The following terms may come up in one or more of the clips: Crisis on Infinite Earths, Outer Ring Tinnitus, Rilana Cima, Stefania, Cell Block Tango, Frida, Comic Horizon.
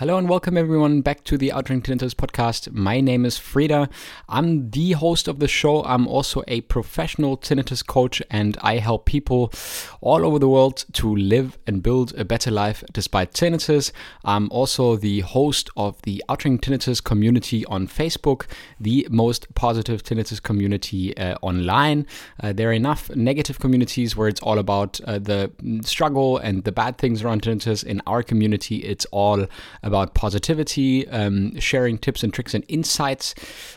Hello and welcome everyone back to the Outer Ring Tinnitus podcast. My name is Frida. I'm the host of the show. I'm also a professional tinnitus coach and I help people all over the world to live and build a better life despite tinnitus. I'm also the host of the Outer Ring Tinnitus community on Facebook, the most positive tinnitus community online. There are enough negative communities where it's all about the struggle and the bad things around tinnitus. In our community, it's all about positivity, sharing tips and tricks and insights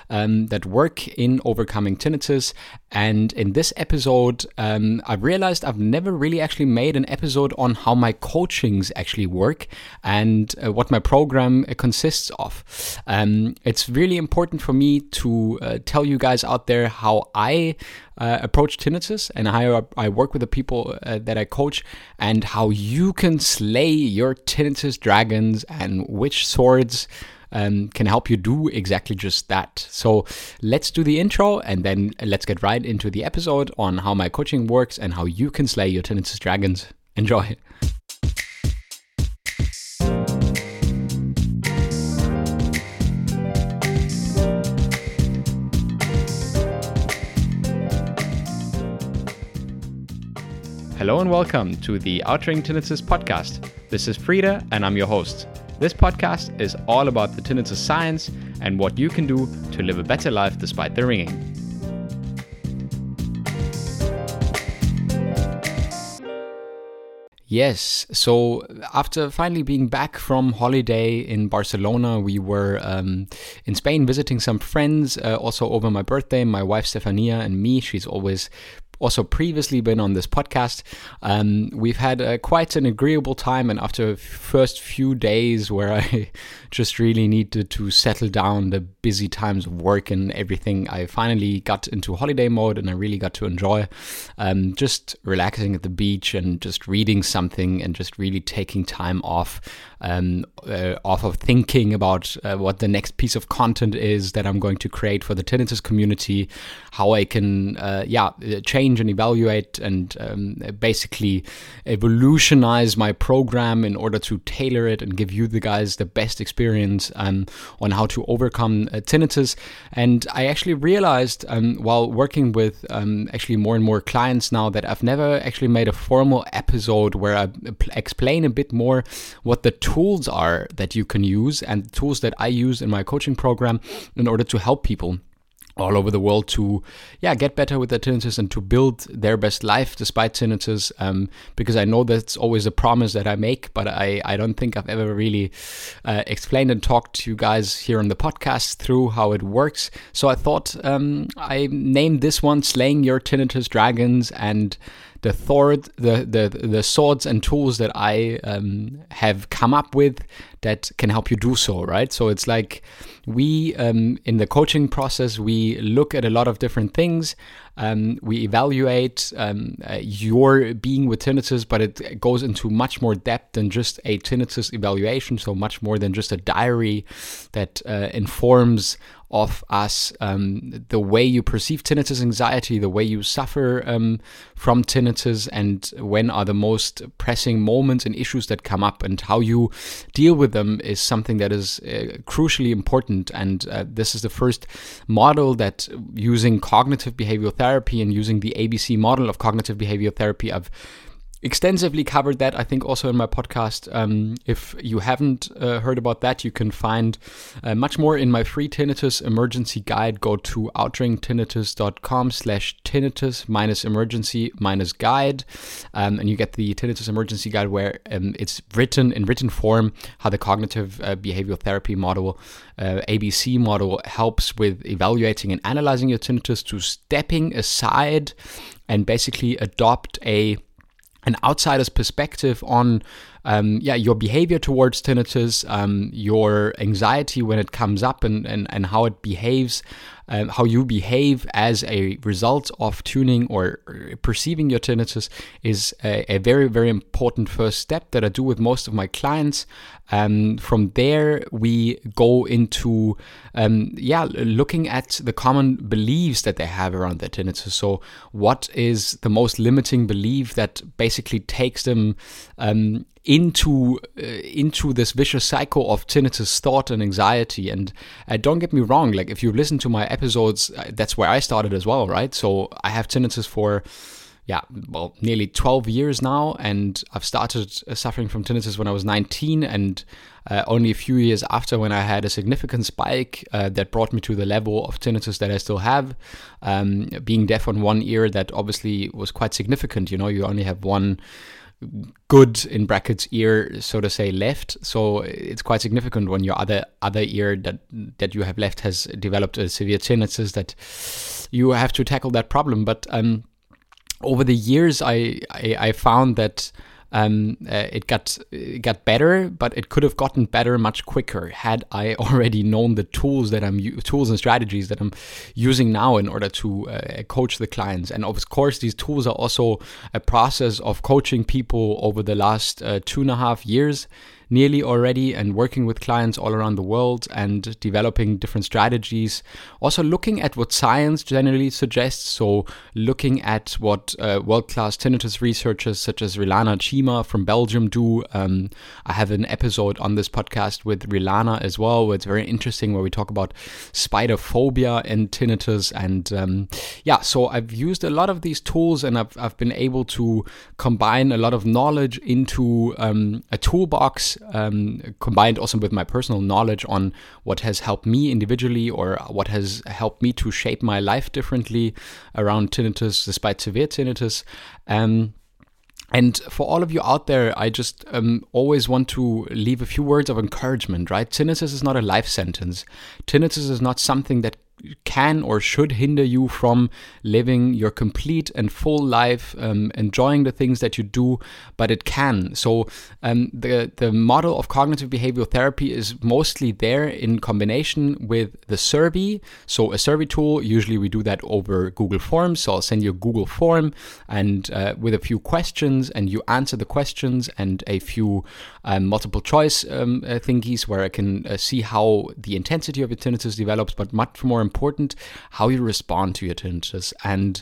that work in overcoming tinnitus. And in this episode, I've realized I've never really actually made an episode on how my coachings actually work and what my program consists of. It's really important for me to tell you guys out there how I approach tinnitus and how I work with the people that I coach and how you can slay your tinnitus dragons and which swords can help you do exactly just that. So let's do the intro and then let's get right into the episode on how my coaching works and how you can slay your tinnitus dragons. Enjoy. Hello and welcome to the Outer Ring Tinnitus podcast. This is Frida and I'm your host. This podcast is all about the tinnitus science and what you can do to live a better life despite the ringing. Yes, so after finally being back from holiday in Barcelona, we were in Spain visiting some friends, also over my birthday, my wife Stefania and me. She's always also previously been on this podcast. We've had quite an agreeable time, and after the first few days where I just really needed to settle down the busy times of work and everything, I finally got into holiday mode and I really got to enjoy just relaxing at the beach and just reading something and just really taking time off of thinking about what the next piece of content is that I'm going to create for the tinnitus community, how I can change and evaluate and basically evolutionize my program in order to tailor it and give you the guys the best experience on how to overcome tinnitus. And I actually realized while working with actually more and more clients now that I've never actually made a formal episode where I explain a bit more what the tools are that you can use and tools that I use in my coaching program in order to help people all over the world to get better with their tinnitus and to build their best life despite tinnitus, because I know that's always a promise that I make, but I don't think I've ever really explained and talked to you guys here on the podcast through how it works. So I thought I named this one Slaying Your Tinnitus Dragons, and the swords and tools that I have come up with that can help you do so, right? So it's like we, in the coaching process, we look at a lot of different things. We evaluate your being with tinnitus, but it goes into much more depth than just a tinnitus evaluation, so much more than just a diary that informs of us the way you perceive tinnitus anxiety, the way you suffer from tinnitus, and when are the most pressing moments and issues that come up, and how you deal with them is something that is crucially important. And this is the first model that, using cognitive behavioral therapy and using the ABC model of cognitive behavioral therapy, I've extensively covered that, I think, also in my podcast. If you haven't heard about that, you can find much more in my free tinnitus emergency guide. Go to outerringtinnitus.com/tinnitus-emergency-guide, and you get the tinnitus emergency guide where it's written in written form how the cognitive behavioral therapy model, ABC model, helps with evaluating and analyzing your tinnitus to stepping aside and basically adopt an outsider's perspective on your behavior towards tinnitus, your anxiety when it comes up and how it behaves, how you behave as a result of tuning or perceiving your tinnitus is a very, very important first step that I do with most of my clients. From there, we go into looking at the common beliefs that they have around their tinnitus. So what is the most limiting belief that basically takes them into this vicious cycle of tinnitus thought and anxiety. And don't get me wrong, like if you listen to my episodes, that's where I started as well, right? So I have tinnitus for nearly 12 years now, and I've started suffering from tinnitus when I was 19, and only a few years after when I had a significant spike that brought me to the level of tinnitus that I still have. Being deaf on one ear, that obviously was quite significant. You know, you only have one good, in brackets, ear, so to say, left. So it's quite significant when your other ear that you have left has developed a severe tinnitus that you have to tackle that problem. But over the years, I found that it got better, but it could have gotten better much quicker had I already known the tools and strategies that I'm using now in order to coach the clients. And of course, these tools are also a process of coaching people over the last 2.5 years. Nearly already, and working with clients all around the world and developing different strategies. Also looking at what science generally suggests, so looking at what world-class tinnitus researchers such as Rilana Cima from Belgium do. I have an episode on this podcast with Rilana as well, where it's very interesting, where we talk about spider phobia and tinnitus. And so I've used a lot of these tools, and I've been able to combine a lot of knowledge into a toolbox, combined also with my personal knowledge on what has helped me individually or what has helped me to shape my life differently around tinnitus, despite severe tinnitus. And for all of you out there, I just always want to leave a few words of encouragement, right? Tinnitus is not a life sentence. Tinnitus is not something that can or should hinder you from living your complete and full life, enjoying the things that you do, but it can. So the model of cognitive behavioral therapy is mostly there in combination with the survey. So a survey tool, usually we do that over Google Forms. So I'll send you a Google form and with a few questions, and you answer the questions and a few multiple choice thingies where I can see how the intensity of your tinnitus develops, but much more important, how you respond to your tinnitus. And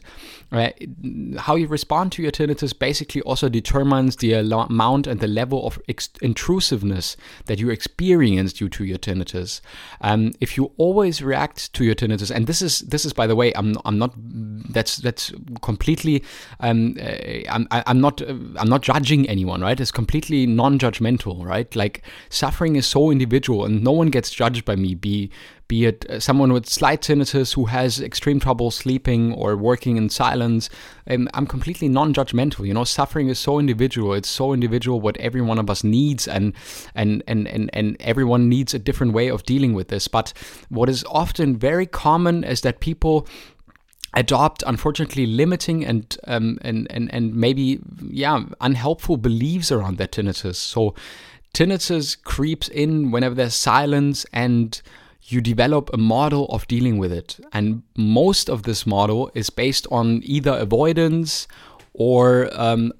how you respond to your tinnitus basically also determines the amount and the level of intrusiveness that you experience due to your tinnitus. If you always react to your tinnitus, and this is by the way, I'm not. That's completely. I'm not judging anyone, right? It's completely non-judgmental, right? Like suffering is so individual, and no one gets judged by me. Be it someone with slight tinnitus who has extreme trouble sleeping or working in silence, I'm completely non-judgmental. You know, suffering is so individual. It's so individual what every one of us needs, and everyone needs a different way of dealing with this. But what is often very common is that people adopt, unfortunately, limiting and maybe unhelpful beliefs around their tinnitus. So tinnitus creeps in whenever there's silence, and you develop a model of dealing with it. And most of this model is based on either avoidance or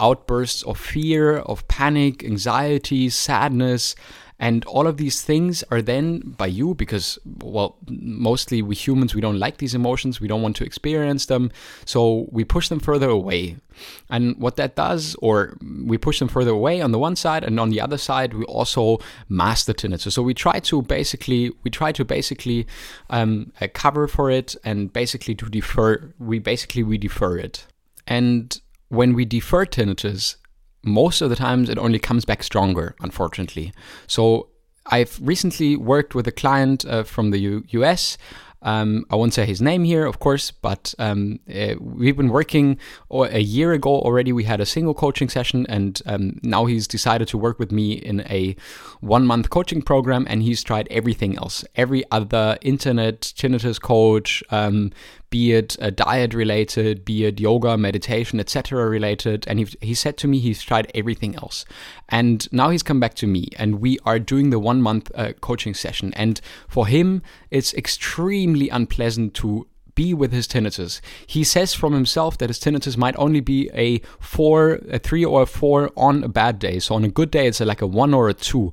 outbursts of fear, of panic, anxiety, sadness. And all of these things are then by you because, well, mostly we humans, we don't like these emotions. We don't want to experience them. So we push them further away. And what that does, or we push them further away on the one side, and on the other side, we also mask the tinnitus. So we try to basically cover for it and basically to defer. We defer it. And when we defer tinnitus, most of the times it only comes back stronger, unfortunately. So I've recently worked with a client from the US. I won't say his name here, of course, but we've been working a year ago already. We had a single coaching session, and now he's decided to work with me in a 1-month coaching program, and he's tried everything else. Every other internet tinnitus coach, be it diet related, be it yoga, meditation, etc. related. And he said to me he's tried everything else. And now he's come back to me, and we are doing the 1-month coaching session. And for him, it's extremely unpleasant to be with his tinnitus. He says from himself that his tinnitus might only be a 3 or a 4 on a bad day. So on a good day, it's like a 1 or a 2.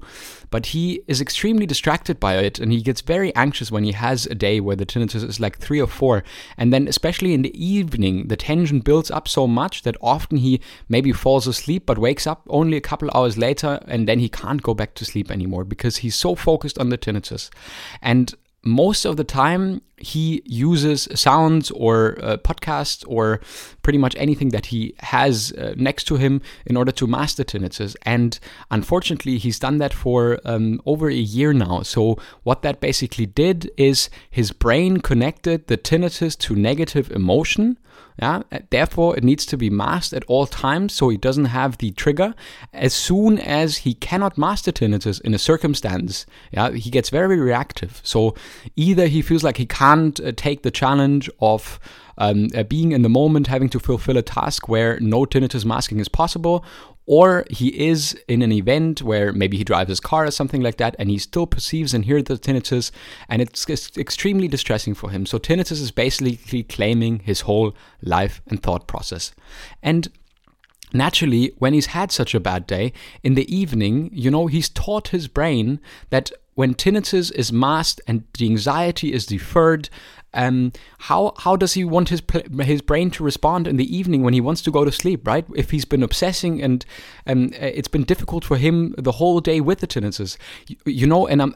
But he is extremely distracted by it, and he gets very anxious when he has a day where the tinnitus is like 3 or 4. And then especially in the evening, the tension builds up so much that often he maybe falls asleep but wakes up only a couple hours later, and then he can't go back to sleep anymore because he's so focused on the tinnitus. And most of the time, he uses sounds or podcasts or pretty much anything that he has next to him in order to master tinnitus. And unfortunately, he's done that for over a year now. So what that basically did is his brain connected the tinnitus to negative emotion. Yeah? Therefore, it needs to be masked at all times so he doesn't have the trigger. As soon as he cannot master tinnitus in a circumstance, yeah, he gets very reactive. So either he feels like he can't take the challenge of being in the moment, having to fulfill a task where no tinnitus masking is possible, or he is in an event where maybe he drives his car or something like that, and he still perceives and hears the tinnitus, and it's extremely distressing for him. So tinnitus is basically claiming his whole life and thought process. And naturally, when he's had such a bad day, in the evening, you know, he's taught his brain that when tinnitus is masked and the anxiety is deferred, how does he want his brain to respond in the evening when he wants to go to sleep, right? If he's been obsessing and it's been difficult for him the whole day with the tinnitus,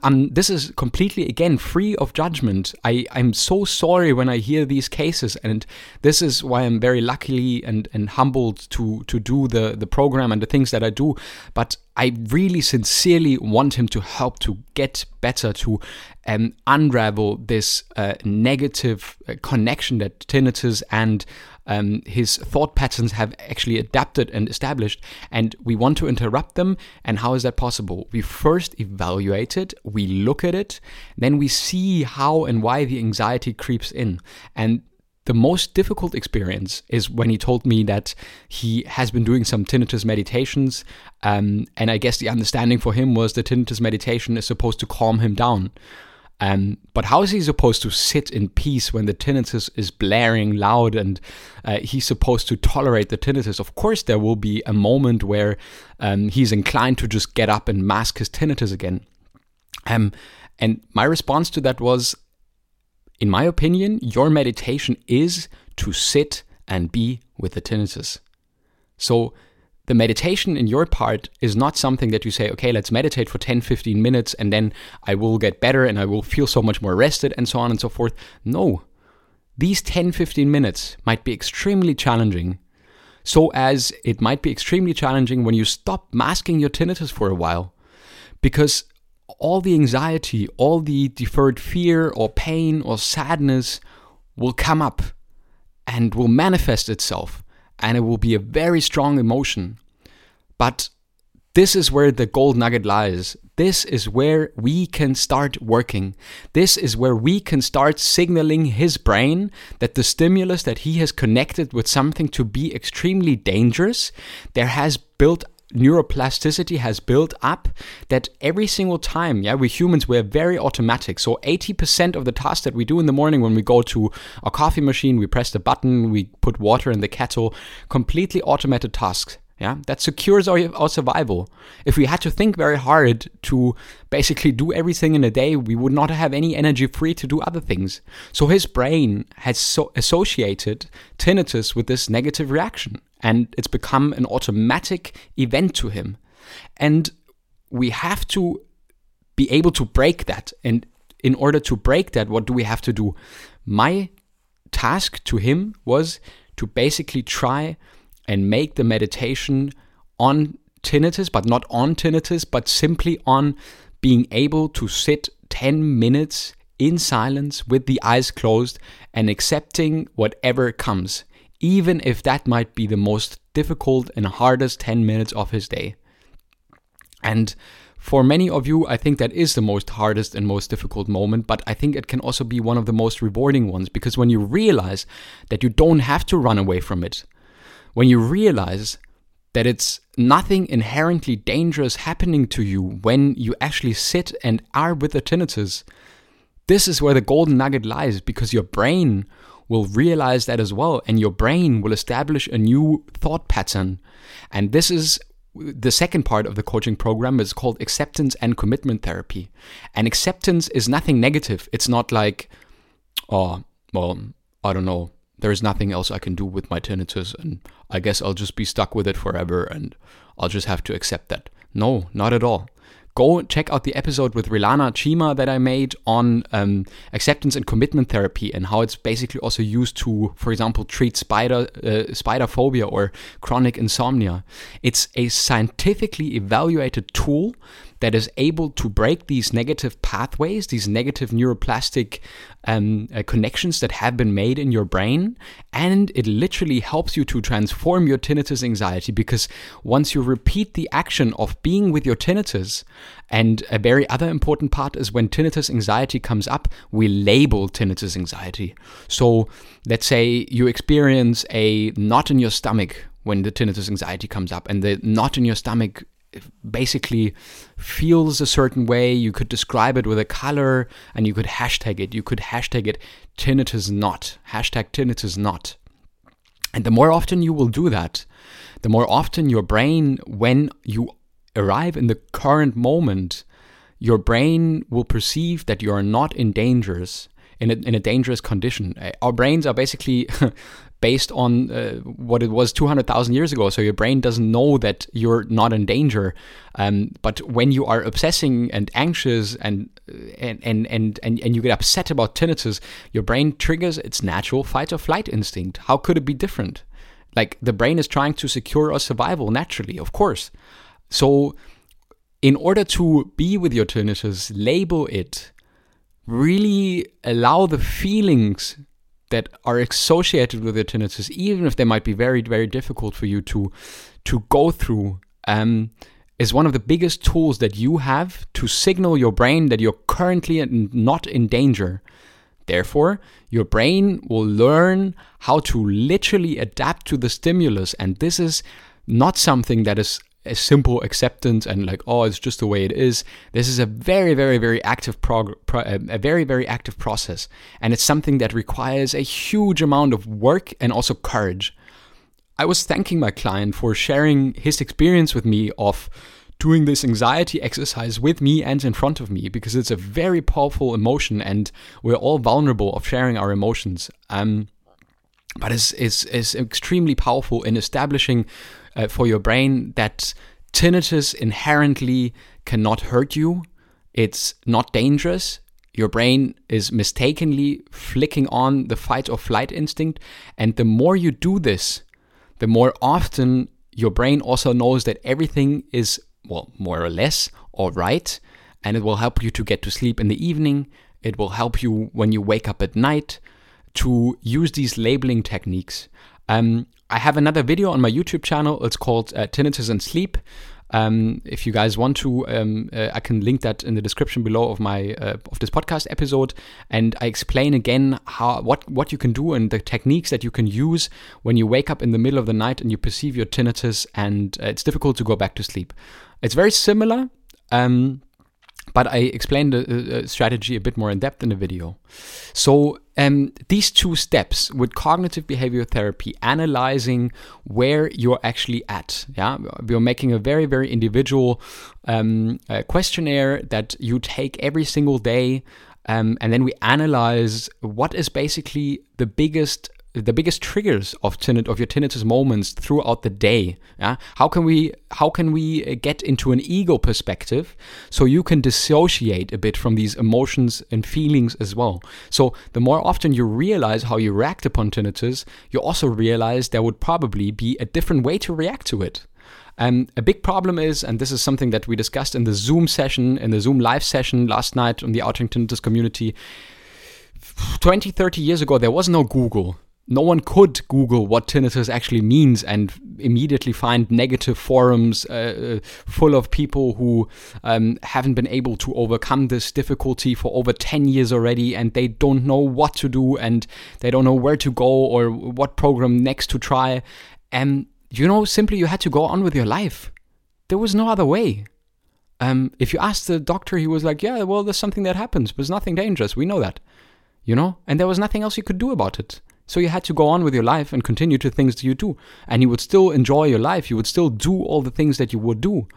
and this is completely, again, free of judgment. I'm so sorry when I hear these cases, and this is why I'm very lucky and humbled to do the program and the things that I do, but I really sincerely want him to help to get better, to unravel this negative connection that tinnitus and his thought patterns have actually adapted and established, and we want to interrupt them. And how is that possible? We first evaluate it, we look at it, then we see how and why the anxiety creeps in. And the most difficult experience is when he told me that he has been doing some tinnitus meditations, and I guess the understanding for him was the tinnitus meditation is supposed to calm him down. But how is he supposed to sit in peace when the tinnitus is blaring loud, and he's supposed to tolerate the tinnitus? Of course, there will be a moment where he's inclined to just get up and mask his tinnitus again. And my response to that was, in my opinion, your meditation is to sit and be with the tinnitus. So the meditation in your part is not something that you say, okay, let's meditate for 10, 15 minutes and then I will get better and I will feel so much more rested and so on and so forth. No, these 10, 15 minutes might be extremely challenging. So as it might be extremely challenging when you stop masking your tinnitus for a while, because all the anxiety, all the deferred fear or pain or sadness will come up and will manifest itself, and it will be a very strong emotion. But this is where the gold nugget lies. This is where we can start working. This is where we can start signaling his brain that the stimulus that he has connected with something to be extremely dangerous, neuroplasticity has built up, that every single time, we humans, we're very automatic. So 80% of the tasks that we do in the morning, when we go to a coffee machine, we press the button, we put water in the kettle, completely automated tasks. Yeah, that secures our survival. If we had to think very hard to basically do everything in a day, we would not have any energy free to do other things. So his brain has associated tinnitus with this negative reaction, and it's become an automatic event to him. And we have to be able to break that. And in order to break that, what do we have to do? My task to him was to basically try and make the meditation on tinnitus, but not on tinnitus, but simply on being able to sit 10 minutes in silence with the eyes closed and accepting whatever comes, even if that might be the most difficult and hardest 10 minutes of his day. And for many of you, I think that is the most hardest and most difficult moment, but I think it can also be one of the most rewarding ones, because when you realize that you don't have to run away from it, when you realize that it's nothing inherently dangerous happening to you when you actually sit and are with the tinnitus, this is where the golden nugget lies, because your brain will realize that as well, and your brain will establish a new thought pattern. And this is the second part of the coaching program. Is called acceptance and commitment therapy. And acceptance is nothing negative. It's not like, oh, well, I don't know, there is nothing else I can do with my tinnitus, and I guess I'll just be stuck with it forever, and I'll just have to accept that. No, not at all. Go check out the episode with Rilana Cima that I made on acceptance and commitment therapy, and how it's basically also used to, for example, treat spider phobia or chronic insomnia. It's a scientifically evaluated tool that is able to break these negative pathways, these negative neuroplastic connections that have been made in your brain. And it literally helps you to transform your tinnitus anxiety, because once you repeat the action of being with your tinnitus, and a very other important part is when tinnitus anxiety comes up, we label tinnitus anxiety. So let's say you experience a knot in your stomach when the tinnitus anxiety comes up, and the knot in your stomach basically feels a certain way. You could describe it with a color, and you could hashtag it. You could hashtag it tinnitus knot, hashtag tinnitus knot. And the more often you will do that, the more often your brain, when you arrive in the current moment, your brain will perceive that you are not in dangers, in a dangerous condition. Our brains are basically based on what it was 200,000 years ago. So your brain doesn't know that you're not in danger. But when you are obsessing and anxious and you get upset about tinnitus, your brain triggers its natural fight or flight instinct. How could it be different? Like, the brain is trying to secure our survival naturally, of course. So in order to be with your tinnitus, label it, really allow the feelings that are associated with your tinnitus, even if they might be very, very difficult for you to go through, is one of the biggest tools that you have to signal your brain that you're currently not in danger. Therefore, your brain will learn how to literally adapt to the stimulus. And this is not something that is a simple acceptance and like, oh, it's just the way it is. This is a very, very, very active active process, and it's something that requires a huge amount of work and also courage. I was thanking my client for sharing his experience with me of doing this anxiety exercise with me and in front of me, because it's a very powerful emotion, and we're all vulnerable of sharing our emotions. But it's extremely powerful in establishing for your brain that tinnitus inherently cannot hurt you. It's not dangerous. Your brain is mistakenly flicking on the fight or flight instinct. And the more you do this, the more often your brain also knows that everything is, well, more or less all right. And it will help you to get to sleep in the evening. It will help you when you wake up at night, to use these labeling techniques. I have another video on my YouTube channel. It's called Tinnitus and Sleep. If you guys want to, I can link that in the description below of my of this podcast episode. And I explain again how what you can do and the techniques that you can use when you wake up in the middle of the night and you perceive your tinnitus and it's difficult to go back to sleep. It's very similar, but I explained the strategy a bit more in depth in the video. So these two steps with cognitive behavioral therapy, analyzing where you're actually at. Yeah, we're making a very, very individual questionnaire that you take every single day, and then we analyze what is basically the biggest triggers of your tinnitus moments throughout the day. Yeah? How can we get into an ego perspective so you can dissociate a bit from these emotions and feelings as well? So the more often you realize how you react upon tinnitus, you also realize there would probably be a different way to react to it. A big problem is, and this is something that we discussed in the Zoom session, in the Zoom live session last night on the Outer Ring Tinnitus community, 20, 30 years ago, there was no Google. No one could Google what tinnitus actually means and immediately find negative forums full of people who haven't been able to overcome this difficulty for over 10 years already, and they don't know what to do and they don't know where to go or what program next to try. And, simply you had to go on with your life. There was no other way. If you asked the doctor, he was like, yeah, well, there's something that happens, but it's nothing dangerous. We know that, and there was nothing else you could do about it. So you had to go on with your life and continue to things that you do. And you would still enjoy your life. You would still do all the things that you would do.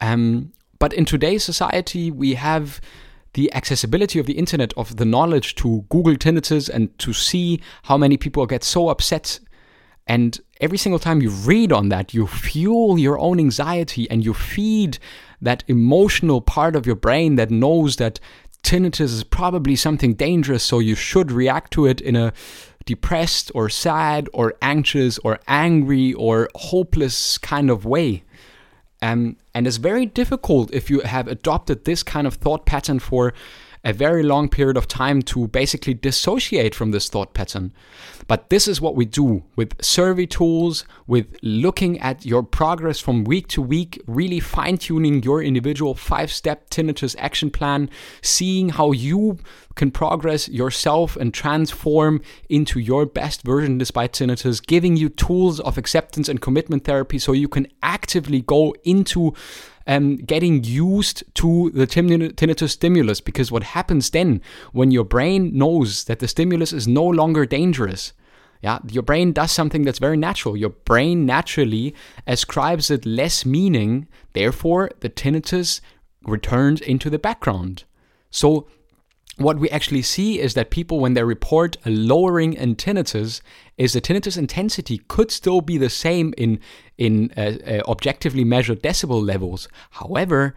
But in today's society, we have the accessibility of the internet, of the knowledge to Google tinnitus and to see how many people get so upset. And every single time you read on that, you fuel your own anxiety and you feed that emotional part of your brain that knows that tinnitus is probably something dangerous, so you should react to it in a depressed or sad or anxious or angry or hopeless kind of way. And it's very difficult if you have adopted this kind of thought pattern for a very long period of time to basically dissociate from this thought pattern. But this is what we do with survey tools, with looking at your progress from week to week, really fine-tuning your individual 5-step tinnitus action plan, seeing how you can progress yourself and transform into your best version despite tinnitus, giving you tools of acceptance and commitment therapy so you can actively go into getting used to the tinnitus stimulus, because what happens then when your brain knows that the stimulus is no longer dangerous, your brain does something that's very natural. Your brain naturally ascribes it less meaning, therefore the tinnitus returns into the background. So what we actually see is that people, when they report a lowering in tinnitus, is the tinnitus intensity could still be the same in objectively measured decibel levels. However,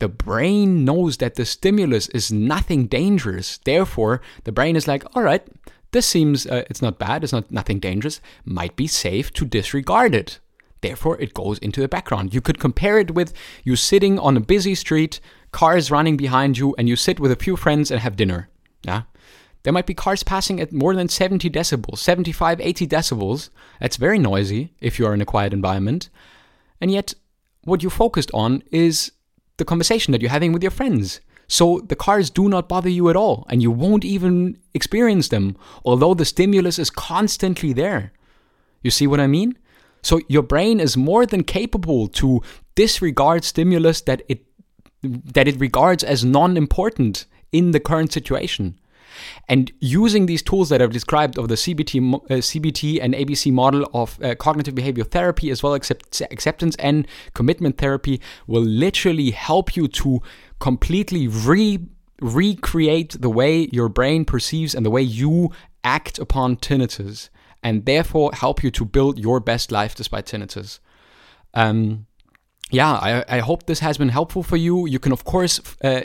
the brain knows that the stimulus is nothing dangerous. Therefore, the brain is like, all right, this seems, it's not bad, it's nothing dangerous, might be safe to disregard it. Therefore, it goes into the background. You could compare it with you sitting on a busy street, cars running behind you, and you sit with a few friends and have dinner. Yeah, there might be cars passing at more than 70 decibels, 75, 80 decibels. That's very noisy if you are in a quiet environment. And yet, what you focused on is the conversation that you're having with your friends. So the cars do not bother you at all, and you won't even experience them, although the stimulus is constantly there. You see what I mean? So your brain is more than capable to disregard stimulus that it regards as non-important in the current situation. And using these tools that I've described of the CBT and ABC model of cognitive behavioral therapy, as well as acceptance and commitment therapy, will literally help you to completely recreate the way your brain perceives and the way you act upon tinnitus, and therefore help you to build your best life despite tinnitus. I hope this has been helpful for you. You can, of course,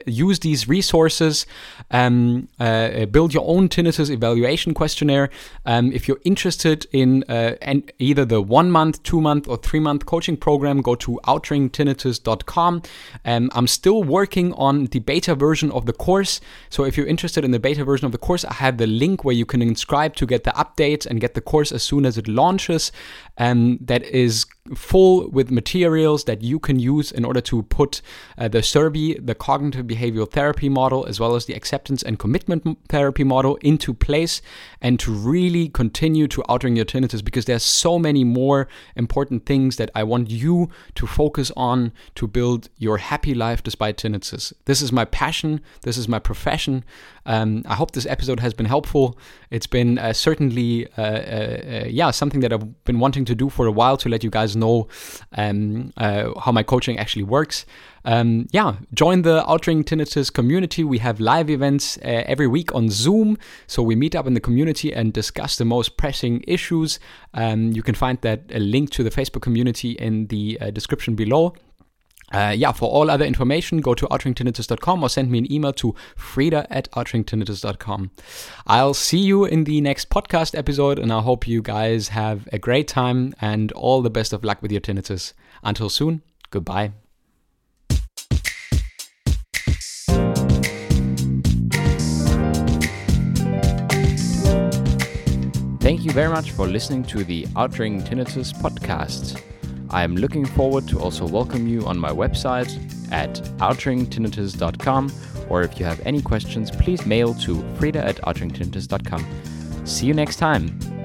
use these resources, build your own tinnitus evaluation questionnaire. If you're interested in either the 1-month, 2-month, or 3-month coaching program, go to outerringtinnitus.com. I'm still working on the beta version of the course. So if you're interested in the beta version of the course, I have the link where you can inscribe to get the updates and get the course as soon as it launches. That is full with materials that you can use in order to put the survey, the cognitive behavioral therapy model, as well as the acceptance and commitment therapy model into place, and to really continue to outering your tinnitus, because there's so many more important things that I want you to focus on to build your happy life despite tinnitus. This is my passion. This is my profession. I hope this episode has been helpful. It's been certainly something that I've been wanting to do for a while, to let you guys know how my coaching actually works. Join the Outer Ring Tinnitus community. We have live events every week on Zoom. So we meet up in the community and discuss the most pressing issues. You can find that link to the Facebook community in the description below. For all other information, go to outerringtinnitus.com or send me an email to frida@outerringtinnitus.com. I'll see you in the next podcast episode, and I hope you guys have a great time and all the best of luck with your tinnitus. Until soon, goodbye. Thank you very much for listening to the Outer Ring Tinnitus podcast. I am looking forward to also welcome you on my website at outerringtinnitus.com, or if you have any questions, please mail to frida@outerringtinnitus.com. See you next time.